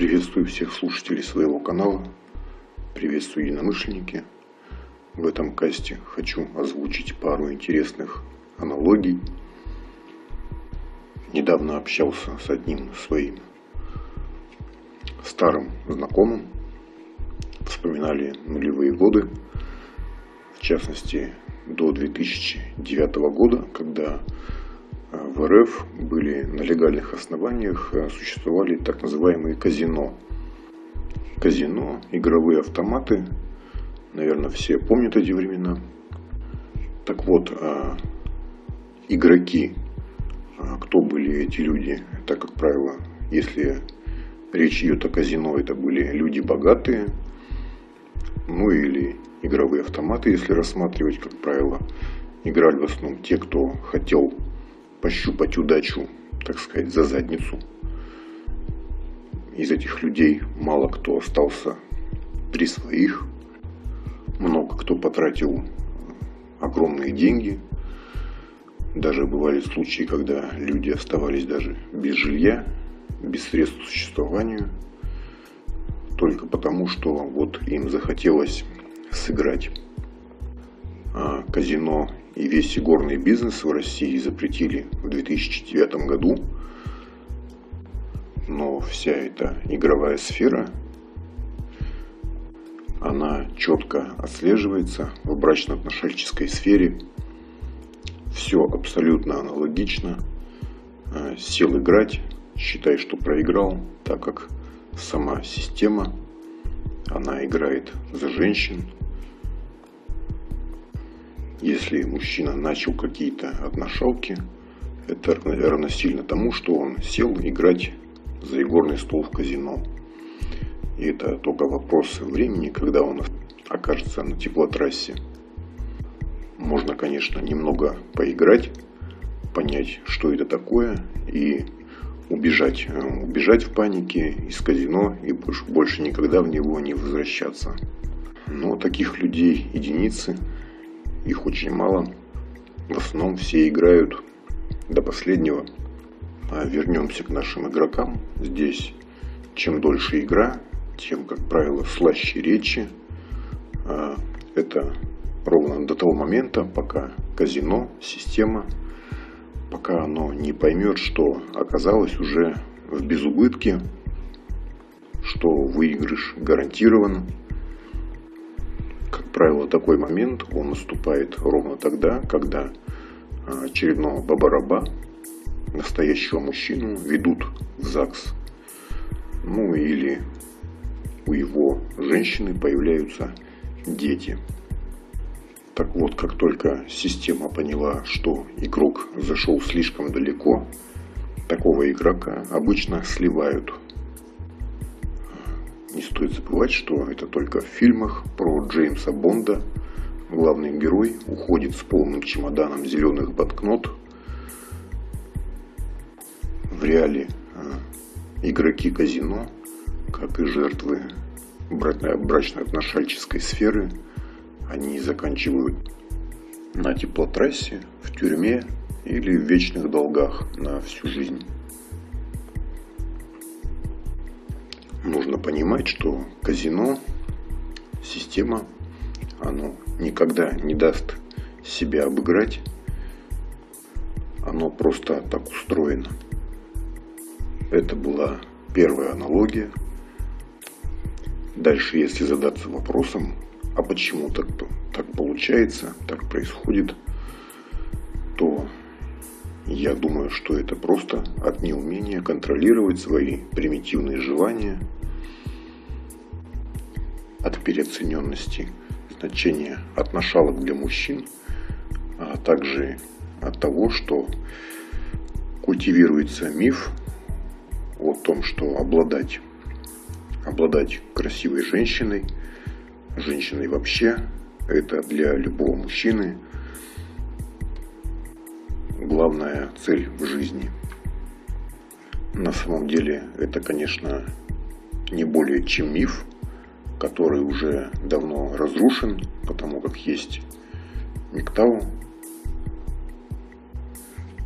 Приветствую всех слушателей своего канала, приветствую единомышленники. В этом касте хочу озвучить пару интересных аналогий. Недавно общался с одним своим старым знакомым, вспоминали нулевые годы, в частности до 2009 года, когда в РФ были на легальных основаниях, существовали так называемые казино. Казино, игровые автоматы, наверное, все помнят эти времена. Так вот, игроки, кто были эти люди, так как правило, если речь идет о казино, это были люди богатые, ну или игровые автоматы, если рассматривать, как правило, играли в основном те, кто хотел пощупать удачу, так сказать, за задницу. Из этих людей мало кто остался при своих, много кто потратил огромные деньги, даже бывали случаи, когда люди оставались даже без жилья, без средств к существованию, только потому, что вот им захотелось сыграть. А казино и весь игорный бизнес в России запретили в 2009 году, но вся эта игровая сфера, она четко отслеживается в брачно-отношенческой сфере. Все абсолютно аналогично. Сел играть, считай, что проиграл, так как сама система, она играет за женщин. Если мужчина начал какие-то отношалки, это равносильно тому, что он сел играть за игорный стол в казино. И это только вопрос времени, когда он окажется на теплотрассе. Можно, конечно, немного поиграть, понять, что это такое, и убежать. Убежать в панике из казино и больше никогда в него не возвращаться. Но таких людей единицы. Их очень мало, в основном все играют до последнего. А вернемся к нашим игрокам. Здесь чем дольше игра, тем, как правило, слаще речи. Это ровно до того момента, пока казино, система, пока оно не поймет, что оказалось уже в безубытке, что выигрыш гарантирован. Как правило, такой момент, он наступает ровно тогда, когда очередного баба-раба, настоящего мужчину, ведут в ЗАГС. Ну или у его женщины появляются дети. Так вот, как только система поняла, что игрок зашел слишком далеко, такого игрока обычно сливают. Не стоит забывать, что это только в фильмах про Джеймса Бонда. Главный герой уходит с полным чемоданом зеленых банкнот. В реале игроки казино, как и жертвы брачно-отношальческой сферы, они заканчивают на теплотрассе, в тюрьме или в вечных долгах на всю жизнь. Нужно понимать, что казино, система, оно никогда не даст себя обыграть. Оно просто так устроено. Это была первая аналогия. Дальше, если задаться вопросом, а почему так получается, так происходит, то я думаю, что это просто от неумения контролировать свои примитивные желания, от переоцененности значения отношалок для мужчин, а также от того, что культивируется миф о том, что обладать красивой женщиной, женщиной вообще, это для любого мужчины главная цель в жизни. На самом деле это, конечно, не более чем миф, который уже давно разрушен, потому как есть миктау,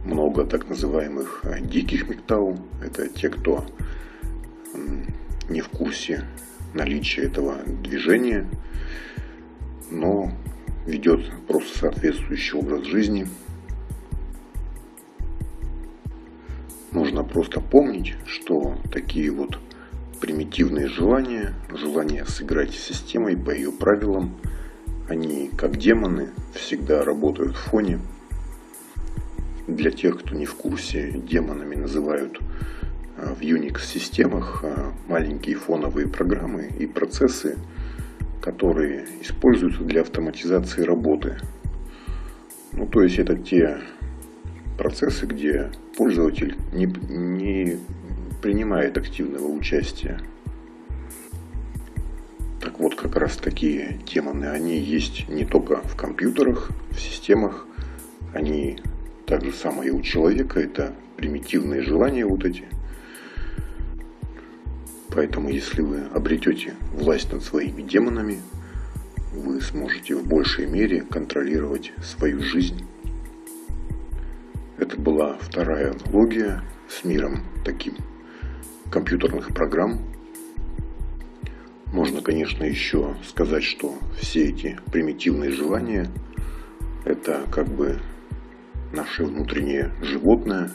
много так называемых диких миктау, это те, кто не в курсе наличия этого движения, но ведет просто соответствующий образ жизни. Нужно просто помнить, что такие вот примитивные желания, желание сыграть с системой по ее правилам, они, как демоны, всегда работают в фоне. Для тех, кто не в курсе, демонами называют в Unix-системах маленькие фоновые программы и процессы, которые используются для автоматизации работы. Ну, то есть это те процессы, где пользователь не принимает активного участия. Так вот, как раз такие демоны, они есть не только в компьютерах, в системах, они так же самое и у человека, это примитивные желания вот эти. Поэтому, если вы обретете власть над своими демонами, вы сможете в большей мере контролировать свою жизнь. Это была вторая аналогия с миром таким компьютерных программ. Можно, конечно, еще сказать, что все эти примитивные желания – это как бы наше внутреннее животное,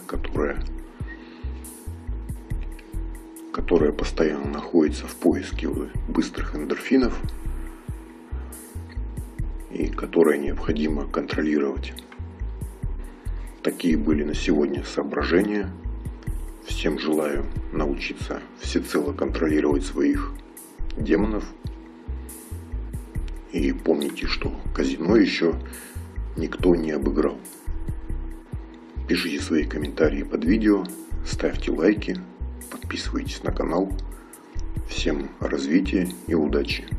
которое постоянно находится в поиске быстрых эндорфинов и которое необходимо контролировать. Такие были на сегодня соображения. Всем желаю научиться всецело контролировать своих демонов. И помните, что казино еще никто не обыграл. Пишите свои комментарии под видео, ставьте лайки, подписывайтесь на канал. Всем развития и удачи!